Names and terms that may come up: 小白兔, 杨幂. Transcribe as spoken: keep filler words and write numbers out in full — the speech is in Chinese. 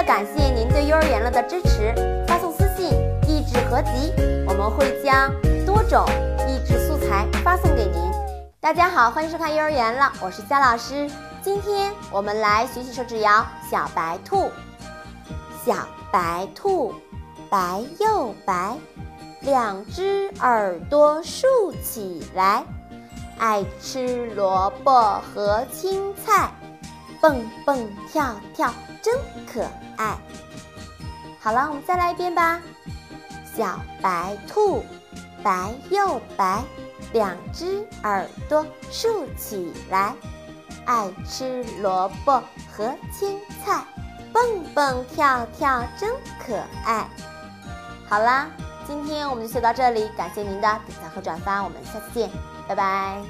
了感谢您对幼儿园乐的支持，发送私信“益智合集”，我们会将多种益智素材发送给您。大家好，欢迎收看幼儿园乐，我是佳老师。今天我们来学习手指谣《小白兔》。小白兔，白又白，两只耳朵竖起来，爱吃萝卜和青菜，蹦蹦跳跳真可爱。好了，我们再来一遍吧。小白兔，白又白，两只耳朵竖起来，爱吃萝卜和青菜，蹦蹦跳跳真可爱。好啦，今天我们就学到这里，感谢您的点赞和转发，我们下次见，拜拜。